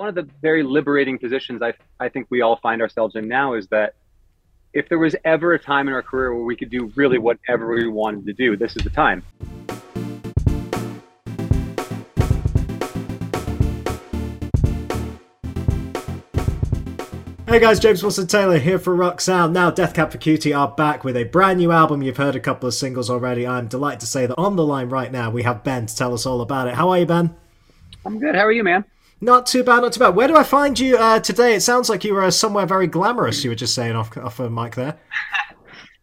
one of the very liberating positions I think we all find ourselves in now is that if there was ever a time in our career where we could do really whatever we wanted to do, this is the time. Hey guys, James Wilson-Taylor here for Rock Sound. Now, Death Cab for Cutie are back with a brand new album. You've heard a couple of singles already. I'm delighted to say that on the line right now, we have Ben to tell us all about it. How are you, Ben? I'm good. How are you, man? Not too bad, not too bad. Where do I find you today? It sounds like you were somewhere very glamorous, you were just saying off of mic there.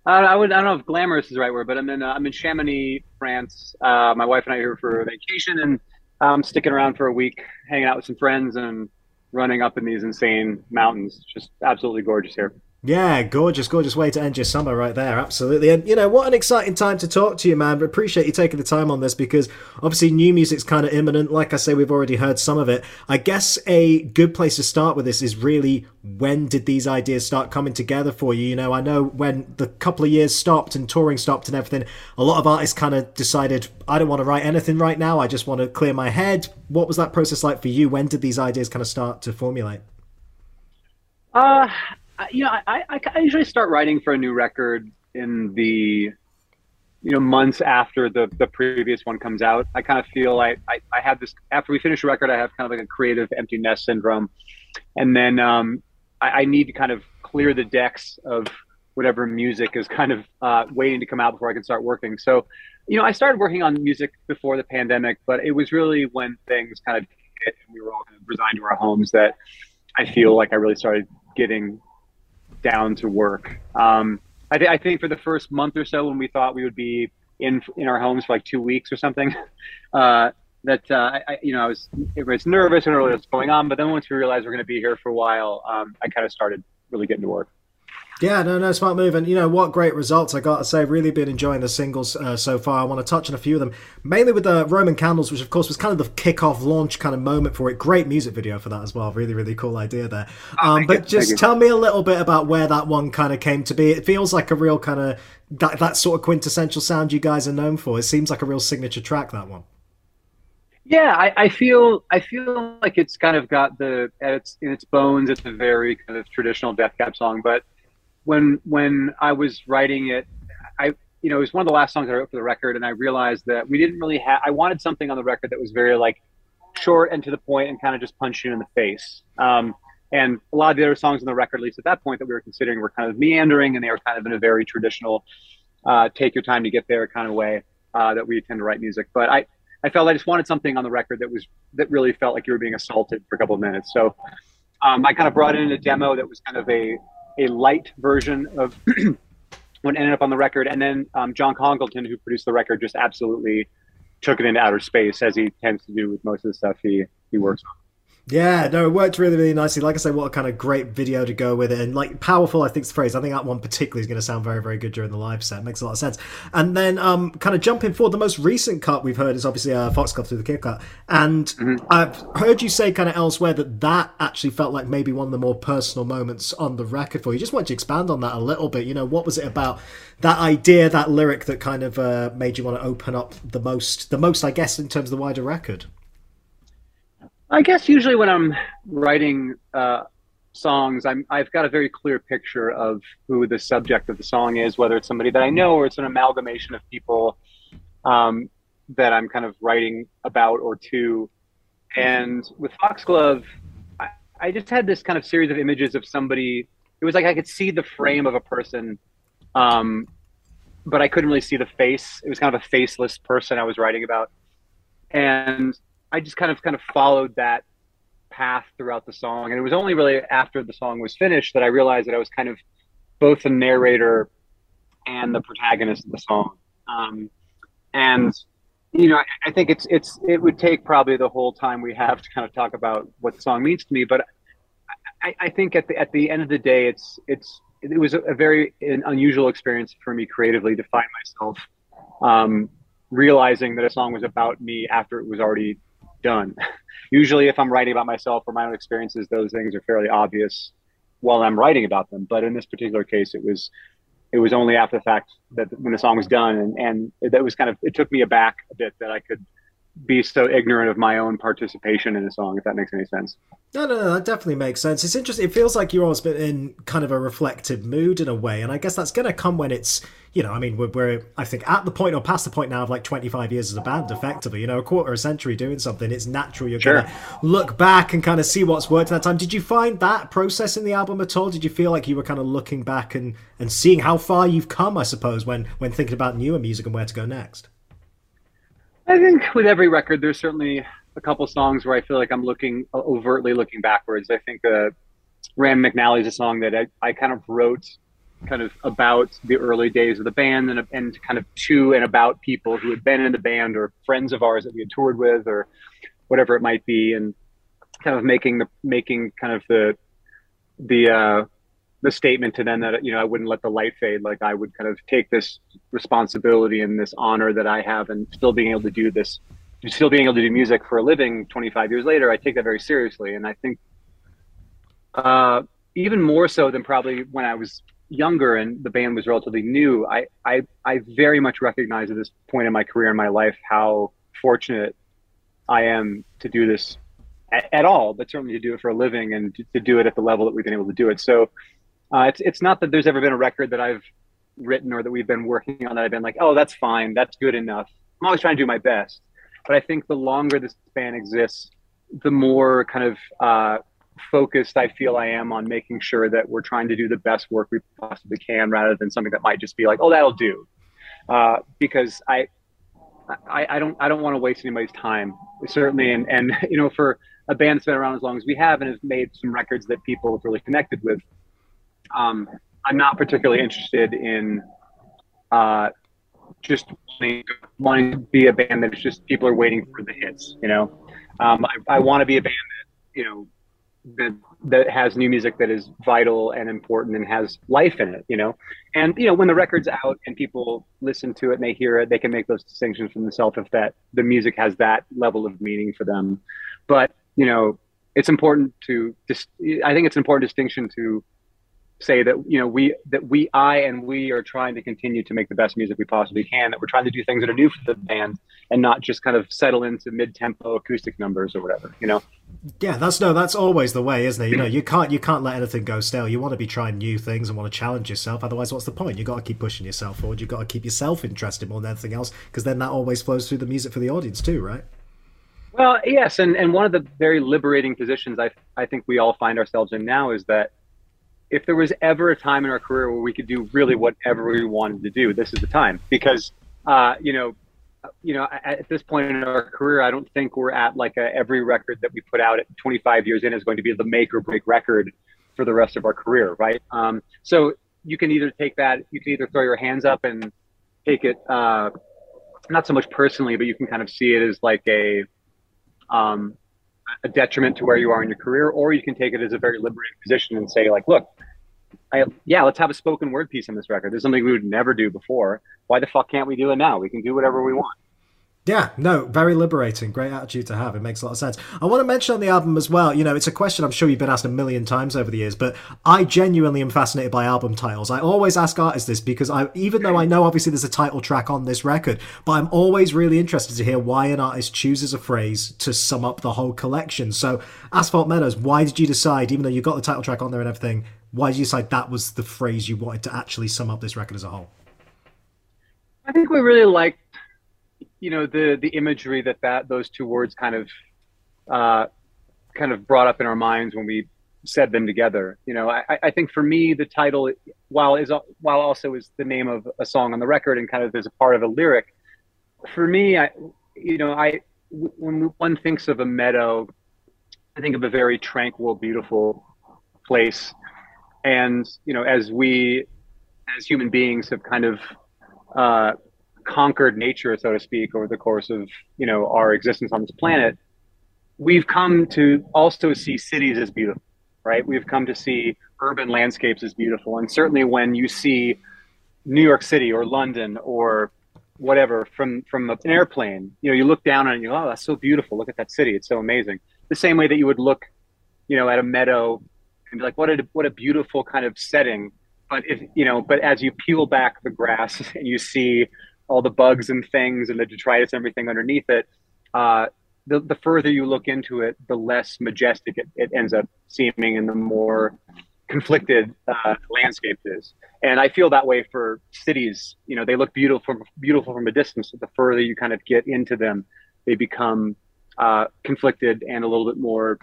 I don't know if glamorous is the right word, but I'm in Chamonix, France. My wife and I are here for a vacation, and I'm sticking around for a week, hanging out with some friends and running up in these insane mountains. Just absolutely gorgeous here. Yeah, gorgeous, gorgeous way to end your summer right there. Absolutely. And, you know, what an exciting time to talk to you, man. We appreciate you taking the time on this because obviously new music's kind of imminent. Like I say, we've already heard some of it. I guess a good place to start with this is really, when did these ideas start coming together for you? You know, I know when the couple of years stopped and touring stopped and everything, a lot of artists kind of decided, I don't want to write anything right now. I just want to clear my head. What was that process like for you? When did these ideas kind of start to formulate? You know, I usually start writing for a new record in the, you know, months after the previous one comes out. I kind of feel like I have this, after we finish a record, I have kind of like a creative empty nest syndrome. And then I need to kind of clear the decks of whatever music is kind of waiting to come out before I can start working. So, you know, I started working on music before the pandemic, but it was really when things kind of hit and we were all kind of resigned to our homes that I feel like I really started getting down to work. I think for the first month or so, when we thought we would be in our homes for like 2 weeks or something, I was nervous and really what's going on. But then once we realized we're going to be here for a while, I kind of started really getting to work. Yeah, no, smart move. And you know what, great results, I gotta say. Really been enjoying the singles so far. I want to touch on a few of them, mainly with the Roman Candles, which of course was kind of the kickoff launch kind of moment for it. Great music video for that as well. Really, really cool idea there. But tell me a little bit about where that one kind of came to be. It feels like a real kind of that sort of quintessential sound you guys are known for. It seems like a real signature track, that one. Yeah, I feel like it's kind of got in its bones. It's a very kind of traditional Death Cab song, but when I was writing it, it was one of the last songs I wrote for the record, and I realized that we didn't really have, I wanted something on the record that was very like short and to the point and kind of just punch you in the face. And a lot of the other songs on the record, at least at that point, that we were considering were kind of meandering, and they were kind of in a very traditional, take your time to get there kind of way that we tend to write music. But I felt I just wanted something on the record that really felt like you were being assaulted for a couple of minutes. So I kind of brought in a demo that was kind of a light version of what ended up on the record. And then John Congleton, who produced the record, just absolutely took it into outer space, as he tends to do with most of the stuff he works on. Yeah, no, it worked really, really nicely. Like I say, what a kind of great video to go with it. And like powerful, I think is the phrase. I think that one particularly is going to sound very, very good during the live set. Makes a lot of sense. And then kind of jumping forward, the most recent cut we've heard is obviously Foxglove through the kick cut. And I've heard you say kind of elsewhere that actually felt like maybe one of the more personal moments on the record for you. Just want you to expand on that a little bit. You know, what was it about that idea, that lyric that kind of made you want to open up the most, I guess, in terms of the wider record? I guess usually when I'm writing songs, I've got a very clear picture of who the subject of the song is, whether it's somebody that I know or it's an amalgamation of people that I'm kind of writing about or to. And with Foxglove, I just had this kind of series of images of somebody. It was like I could see the frame of a person, but I couldn't really see the face. It was kind of a faceless person I was writing about. And I just kind of followed that path throughout the song. And it was only really after the song was finished that I realized that I was kind of both the narrator and the protagonist of the song. And, you know, I think it would take probably the whole time we have to kind of talk about what the song means to me. But I think at the end of the day, it was a very unusual experience for me creatively to find myself realizing that a song was about me after it was already done. Usually if I'm writing about myself or my own experiences, those things are fairly obvious while I'm writing about them. But in this particular case, it was only after the fact, that when the song was done, and that was kind of, it took me aback a bit that I could be so ignorant of my own participation in the song, if that makes any sense. No, that definitely makes sense. It's interesting. It feels like you're always been in kind of a reflective mood in a way, and I guess that's going to come when it's, you know, I mean, we're I think at the point or past the point now of like 25 years as a band, effectively, you know, a quarter of a century doing something. It's natural you're going to look back and kind of see what's worked in that time. Did you find that process in the album at all? Did you feel like you were kind of looking back and seeing how far you've come, I suppose, when thinking about newer music and where to go next? I think with every record, there's certainly a couple songs where I feel like I'm overtly looking backwards. I think Rand McNally is a song that I kind of wrote kind of about the early days of the band and kind of to and about people who had been in the band or friends of ours that we had toured with or whatever it might be, and kind of making the statement to them that, you know, I wouldn't let the light fade. Like, I would kind of take this responsibility and this honor that I have, and still being able to do this, still being able to do music for a living 25 years later, I take that very seriously. And I think even more so than probably when I was younger and the band was relatively new, I very much recognize at this point in my career and my life how fortunate I am to do this at all, but certainly to do it for a living and to do it at the level that we've been able to do it. So it's not that there's ever been a record that I've written or that we've been working on that I've been like, oh, that's fine, that's good enough. I'm always trying to do my best. But I think the longer this band exists, the more kind of focused I feel I am on making sure that we're trying to do the best work we possibly can, rather than something that might just be like, oh, that'll do. Because I don't want to waste anybody's time, certainly. And you know, for a band that's been around as long as we have and has made some records that people have really connected with, I'm not particularly interested in just wanting to be a band that is just people are waiting for the hits, you know. I want to be a band that, you know, that has new music that is vital and important and has life in it, you know. And you know, when the record's out and people listen to it and they hear it, they can make those distinctions for themselves if that the music has that level of meaning for them. But you know, it's important to I think it's an important distinction to say that, you know, we are trying to continue to make the best music we possibly can, that we're trying to do things that are new for the band and not just kind of settle into mid-tempo acoustic numbers or whatever, you know. Yeah, that's always the way, isn't it? You know, you can't let anything go stale. You want to be trying new things and want to challenge yourself, otherwise what's the point? You've got to keep pushing yourself forward, you've got to keep yourself interested more than anything else, because then that always flows through the music for the audience too, right? Well, yes, and one of the very liberating positions I think we all find ourselves in now is that if there was ever a time in our career where we could do really whatever we wanted to do, this is the time. Because, you know, at this point in our career, I don't think we're at like every record that we put out at 25 years in is going to be the make or break record for the rest of our career, right? So you can either take that, you can either throw your hands up and take it, not so much personally, but you can kind of see it as like a detriment to where you are in your career, or you can take it as a very liberating position and say like, look, let's have a spoken word piece on this record. There's something we would never do before. Why the fuck can't we do it now? We can do whatever we want. Yeah, no, very liberating. Great attitude to have. It makes a lot of sense. I want to mention on the album as well, you know, it's a question I'm sure you've been asked a million times over the years, but I genuinely am fascinated by album titles. I always ask artists this because even though I know obviously there's a title track on this record, but I'm always really interested to hear why an artist chooses a phrase to sum up the whole collection. So Asphalt Meadows, why did you decide, even though you got the title track on there and everything, why did you decide that was the phrase you wanted to actually sum up this record as a whole? I think we really liked, you know, the imagery that those two words kind of brought up in our minds when we said them together. You know, I think for me, the title, while also is the name of a song on the record and kind of is a part of a lyric, for me, when one thinks of a meadow, I think of a very tranquil, beautiful place. And, you know, as we, as human beings have kind of, conquered nature, so to speak, over the course of, you know, our existence on this planet, we've come to also see cities as beautiful, right? We've come to see urban landscapes as beautiful. And certainly when you see New York City or London or whatever from an airplane, you know, you look down on it and you're, oh, that's so beautiful. Look at that city. It's so amazing. The same way that you would look, you know, at a meadow and be like, what a beautiful kind of setting. But if, you know, but as you peel back the grass and you see all the bugs and things and the detritus and everything underneath it, the further you look into it, the less majestic it ends up seeming and the more conflicted landscape is. And I feel that way for cities. You know, they look beautiful from a distance, but the further you kind of get into them, they become conflicted and a little bit more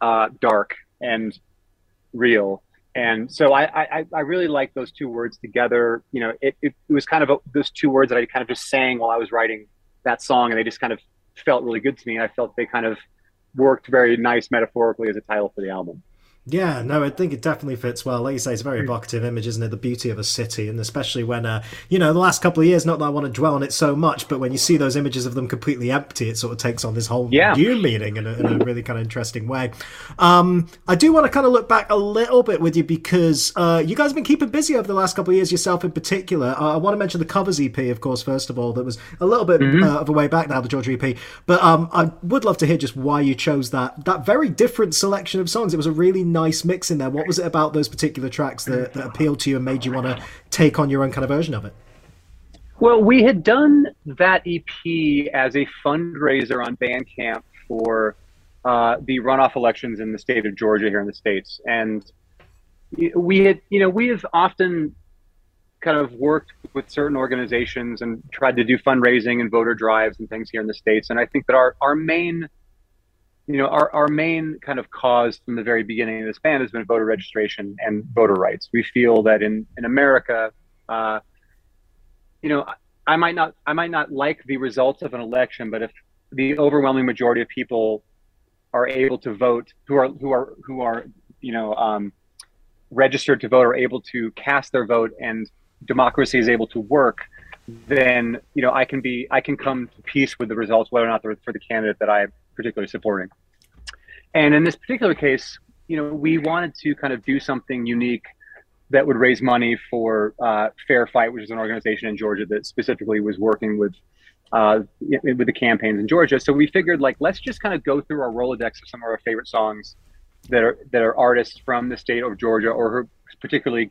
dark and real. And so I really like those two words together. You know, it was kind of those two words that I kind of just sang while I was writing that song, and they just kind of felt really good to me. And I felt they kind of worked very nice metaphorically as a title for the album. Yeah, no, I think it definitely fits well. Like you say, it's a very evocative image, isn't it? The beauty of a city, and especially when, you know, the last couple of years, not that I want to dwell on it so much, but when you see those images of them completely empty, it sort of takes on this whole new meaning in a really kind of interesting way. I do want to kind of look back a little bit with you, because you guys have been keeping busy over the last couple of years, yourself in particular. I want to mention the Covers EP, of course, first of all, that was a little bit of a way back now, the Georgia EP. But I would love to hear just why you chose that very different selection of songs. It was a really nice mix in there. What was it about those particular tracks that appealed to you and made you want to take on your own kind of version of it? Well, we had done that EP as a fundraiser on Bandcamp for the runoff elections in the state of Georgia here in the States. And we have often kind of worked with certain organizations and tried to do fundraising and voter drives and things here in the States. And I think that our main our main kind of cause from the very beginning of this band has been voter registration and voter rights. We feel that in America, I might not like the results of an election, but if the overwhelming majority of people are able to vote, who are registered to vote, are able to cast their vote, and democracy is able to work, then I can come to peace with the results, whether or not they're for the candidate that I particularly supporting. And in this particular case, we wanted to kind of do something unique that would raise money for Fair Fight, which is an organization in Georgia that specifically was working with the campaigns in Georgia. So we figured, like, let's just kind of go through our Rolodex of some of our favorite songs that are artists from the state of Georgia, or who particularly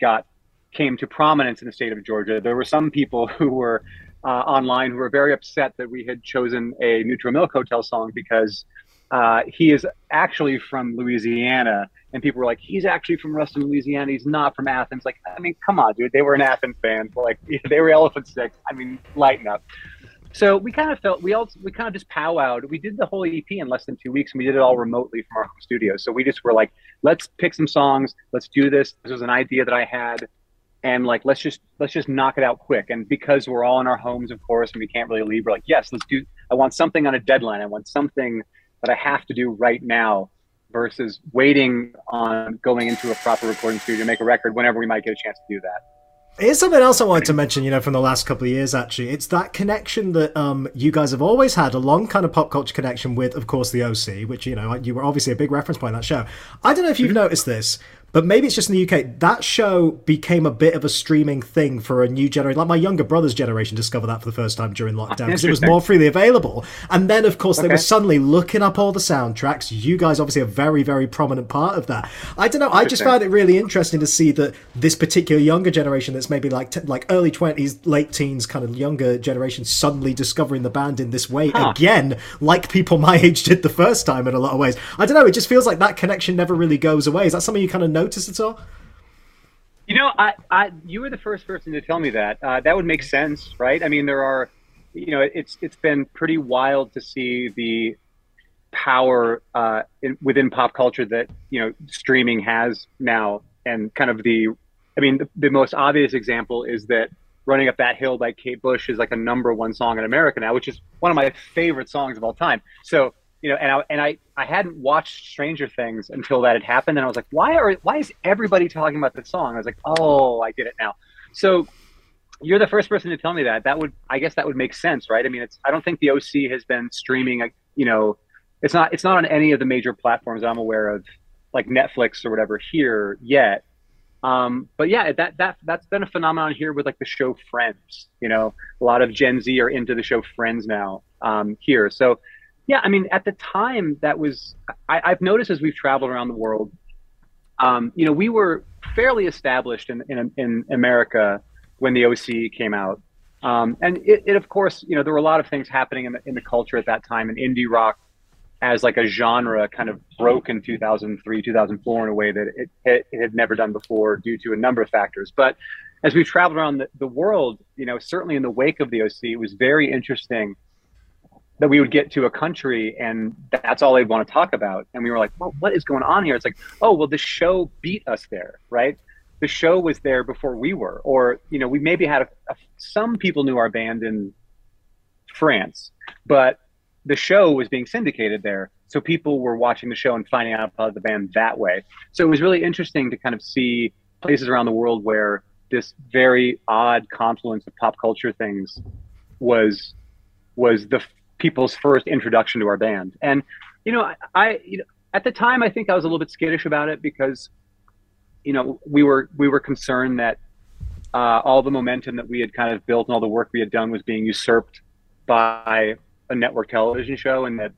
came to prominence in the state of Georgia. There were some people who were online who were very upset that we had chosen a Neutral Milk Hotel song, because he is actually from Louisiana, and people were like, he's actually from Ruston, Louisiana, he's not from Athens. Like, I mean, come on, dude, they were an Athens band, like, they were Elephant Six. I mean, lighten up. So we kind of felt, we kind of just powwowed. We did the whole EP in less than 2 weeks, and we did it all remotely from our home studio. So we just were like, let's pick some songs, let's do this. This was an idea that I had. And like, let's just knock it out quick. And because we're all in our homes, of course, and we can't really leave, we're like, yes, I want something on a deadline. I want something that I have to do right now, versus waiting on going into a proper recording studio to make a record whenever we might get a chance to do that. Here's something else I wanted to mention, from the last couple of years, actually. It's that connection that you guys have always had, a long kind of pop culture connection with, of course, the OC, which, you were obviously a big reference point in that show. I don't know if you've noticed this, but maybe it's just in the UK, that show became a bit of a streaming thing for a new generation. Like, my younger brother's generation discovered that for the first time during lockdown, because it was more freely available. And then, of course, they were suddenly looking up all the soundtracks. You guys obviously are a very, very prominent part of that. I don't know. I just found it really interesting to see that this particular younger generation that's maybe like early 20s, late teens, kind of younger generation, suddenly discovering the band in this way again, like people my age did the first time in a lot of ways. I don't know. It just feels like that connection never really goes away. Is that something you kind of notice at all? You were the first person to tell me that. That would make sense, right? I mean, there are, it's been pretty wild to see the power within pop culture that, streaming has now. And kind of the most obvious example is that Running Up That Hill by Kate Bush is like a #1 song in America now, which is one of my favorite songs of all time. So, I hadn't watched Stranger Things until that had happened, and I was like, why is everybody talking about this song? I was like, oh, I get it now. So you're the first person to tell me that. I guess that would make sense, right? I mean, I don't think the OC has been streaming. It's not on any of the major platforms that I'm aware of, like Netflix or whatever, here yet. But yeah, that's been a phenomenon here with like the show Friends. A lot of Gen Z are into the show Friends now here. So. Yeah, I mean, at the time, that was, I've noticed as we've traveled around the world, we were fairly established in America when the OC came out. And it, of course, you know, there were a lot of things happening in the culture at that time, and indie rock as like a genre kind of broke in 2003, 2004 in a way that it had never done before due to a number of factors. But as we traveled around the world, you know, certainly in the wake of the OC, it was very interesting that we would get to a country and that's all they'd want to talk about. And we were like, well, what is going on here? It's like, oh, well, the show beat us there, right? The show was there before we were, or, you know, we maybe had some people knew our band in France, but the show was being syndicated there. So people were watching the show and finding out about the band that way. So it was really interesting to kind of see places around the world where this very odd confluence of pop culture things was the people's first introduction to our band. And, you know, I at the time, I think I was a little bit skittish about it because, you know, we were concerned that all the momentum that we had kind of built and all the work we had done was being usurped by a network television show, and that,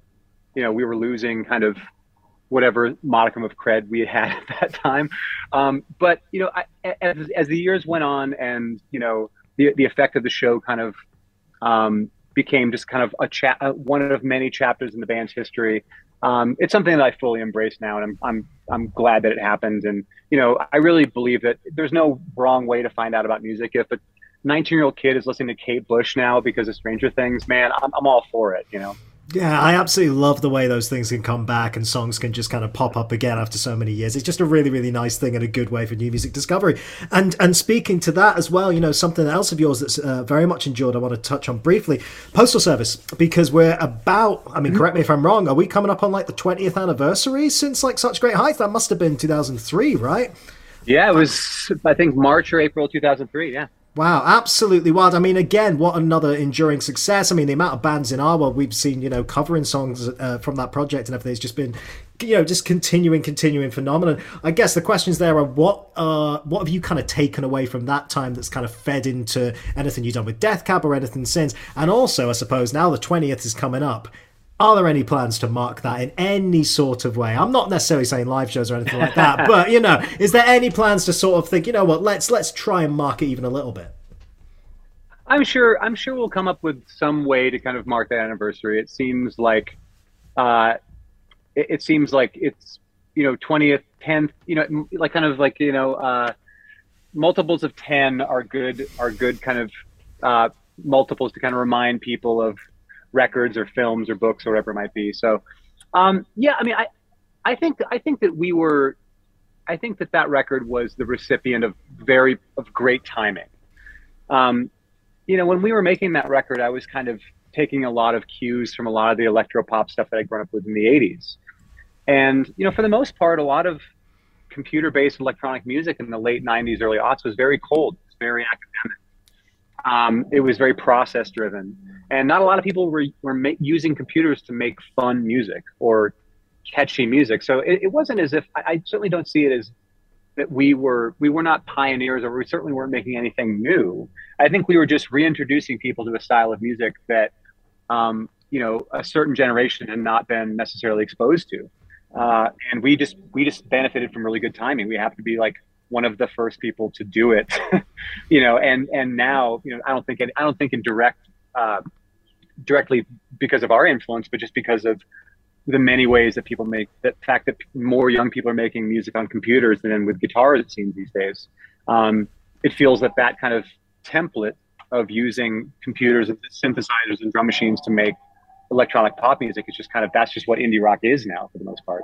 you know, we were losing kind of whatever modicum of cred we had at that time. But, you know, as the years went on and, you know, the effect of the show kind of became just kind of one of many chapters in the band's history. It's something that I fully embrace now, and I'm glad that it happened. And, you know, I really believe that there's no wrong way to find out about music. If a 19-year-old kid is listening to Kate Bush now because of Stranger Things, man, I'm all for it, you know? Yeah, I absolutely love the way those things can come back and songs can just kind of pop up again after so many years. It's just a really, really nice thing and a good way for new music discovery. And speaking to that as well, you know, something else of yours that's very much endured, I want to touch on briefly, Postal Service, because we're about, I mean, correct me if I'm wrong, are we coming up on like the 20th anniversary since like Such Great Heights? That must have been 2003, right? Yeah, it was, I think, March or April 2003, yeah. Wow, absolutely wild. I mean, again, what another enduring success. I mean, the amount of bands in our world we've seen, you know, covering songs from that project and everything has just been, you know, just continuing phenomenon. I guess the questions there are what have you kind of taken away from that time that's kind of fed into anything you've done with Death Cab or anything since? And also, I suppose, now the 20th is coming up. Are there any plans to mark that in any sort of way? I'm not necessarily saying live shows or anything like that, but, you know, is there any plans to sort of think, you know what, let's try and mark it even a little bit? I'm sure we'll come up with some way to kind of mark that anniversary. It seems like, it's, you know, 20th, 10th, you know, like kind of like, you know, multiples of 10 are good kind of multiples to kind of remind people of records or films or books or whatever it might be. So, yeah, I mean, I think that record was the recipient of great timing. You know, when we were making that record, I was kind of taking a lot of cues from a lot of the electropop stuff that I'd grown up with in the 80s. And, you know, for the most part, a lot of computer-based electronic music in the late 90s, early aughts was very cold. It was very academic. It was very process driven, and not a lot of people were using computers to make fun music or catchy music. So it wasn't as if I certainly don't see it as that we were not pioneers, or we certainly weren't making anything new. I think we were just reintroducing people to a style of music that, you know, a certain generation had not been necessarily exposed to. And we just benefited from really good timing. We happened to be like one of the first people to do it, you know, and now, you know, I don't think in directly because of our influence, but just because of the many ways that people make the fact that more young people are making music on computers than with guitars, it seems these days. It feels that kind of template of using computers and synthesizers and drum machines to make electronic pop music is just kind of, that's just what indie rock is now for the most part.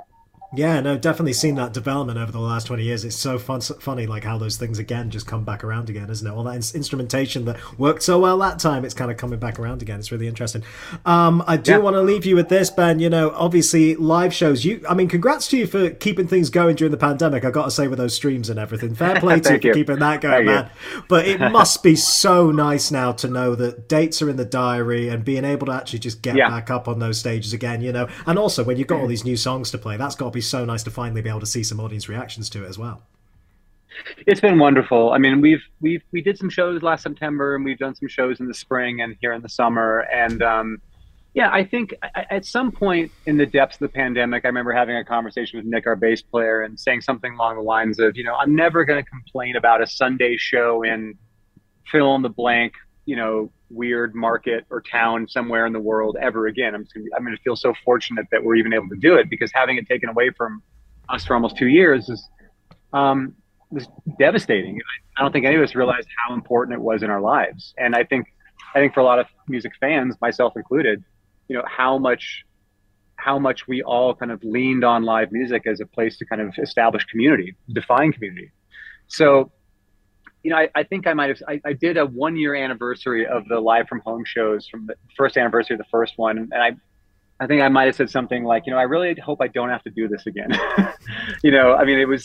Yeah, no, definitely seen that development over the last 20 years. It's so funny, like how those things again just come back around again, isn't it? All that instrumentation that worked so well that time, it's kind of coming back around again. It's really interesting. I do want to leave you with this, Ben. You know, obviously live shows. Congrats to you for keeping things going during the pandemic. I got to say, with those streams and everything, fair play to you for keeping that going, man. But it must be so nice now to know that dates are in the diary and being able to actually just get back up on those stages again. You know, and also when you've got all these new songs to play, that's got to be so nice to finally be able to see some audience reactions to it as well. It's been wonderful. I mean, we did some shows last September, and we've done some shows in the spring and here in the summer. And I think at some point in the depths of the pandemic, I remember having a conversation with Nick, our bass player, and saying something along the lines of, you know, I'm never going to complain about a Sunday show in fill in the blank, you know, weird market or town somewhere in the world ever again. I'm going to feel so fortunate that we're even able to do it, because having it taken away from us for almost 2 years was devastating. I don't think any of us realized how important it was in our lives. And I think for a lot of music fans, myself included, you know, how much we all kind of leaned on live music as a place to kind of establish community, define community. So, you know, I did a 1 year anniversary of the live from home shows, from the first anniversary of the first one. And I think I might've said something like, you know, I really hope I don't have to do this again. You know, I mean,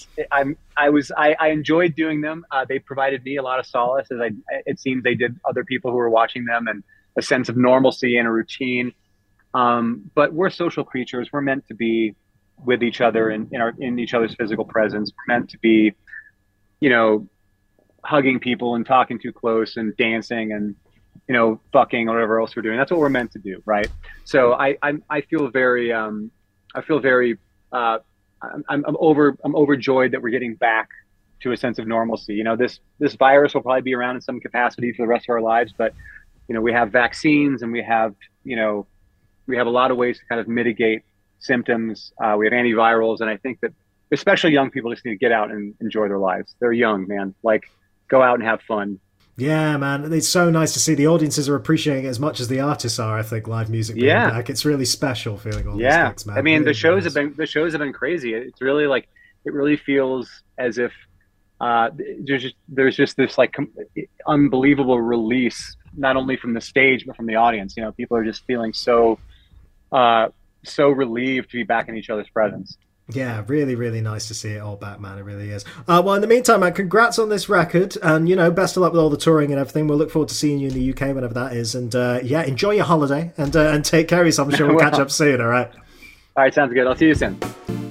I enjoyed doing them. They provided me a lot of solace, as it seems they did other people who were watching them, and a sense of normalcy and a routine. But we're social creatures. We're meant to be with each other and in each other's physical presence. We're meant to be, you know, hugging people and talking too close and dancing and, you know, fucking or whatever else we're doing. That's what we're meant to do, right? So I'm overjoyed that we're getting back to a sense of normalcy. You know, this virus will probably be around in some capacity for the rest of our lives, but, you know, we have vaccines, and we have a lot of ways to kind of mitigate symptoms. We have antivirals, and I think that especially young people just need to get out and enjoy their lives. They're young, man. Like, go out and have fun. Yeah, man. It's so nice to see the audiences are appreciating it as much as the artists are, I think, live music. Yeah. Back. It's really special feeling all these things, man. I mean, the shows have been crazy. It's really like, it really feels as if there's just this like unbelievable release, not only from the stage, but from the audience. You know, people are just feeling so relieved to be back in each other's presence. Yeah, really, really nice to see it all back, man. It really is. Well, in the meantime, man, congrats on this record, and, you know, best of luck with all the touring and everything. We'll look forward to seeing you in the UK whenever that is, and yeah, enjoy your holiday, and take care of yourself. I'm sure we'll catch up soon. All right, sounds good. I'll see you soon.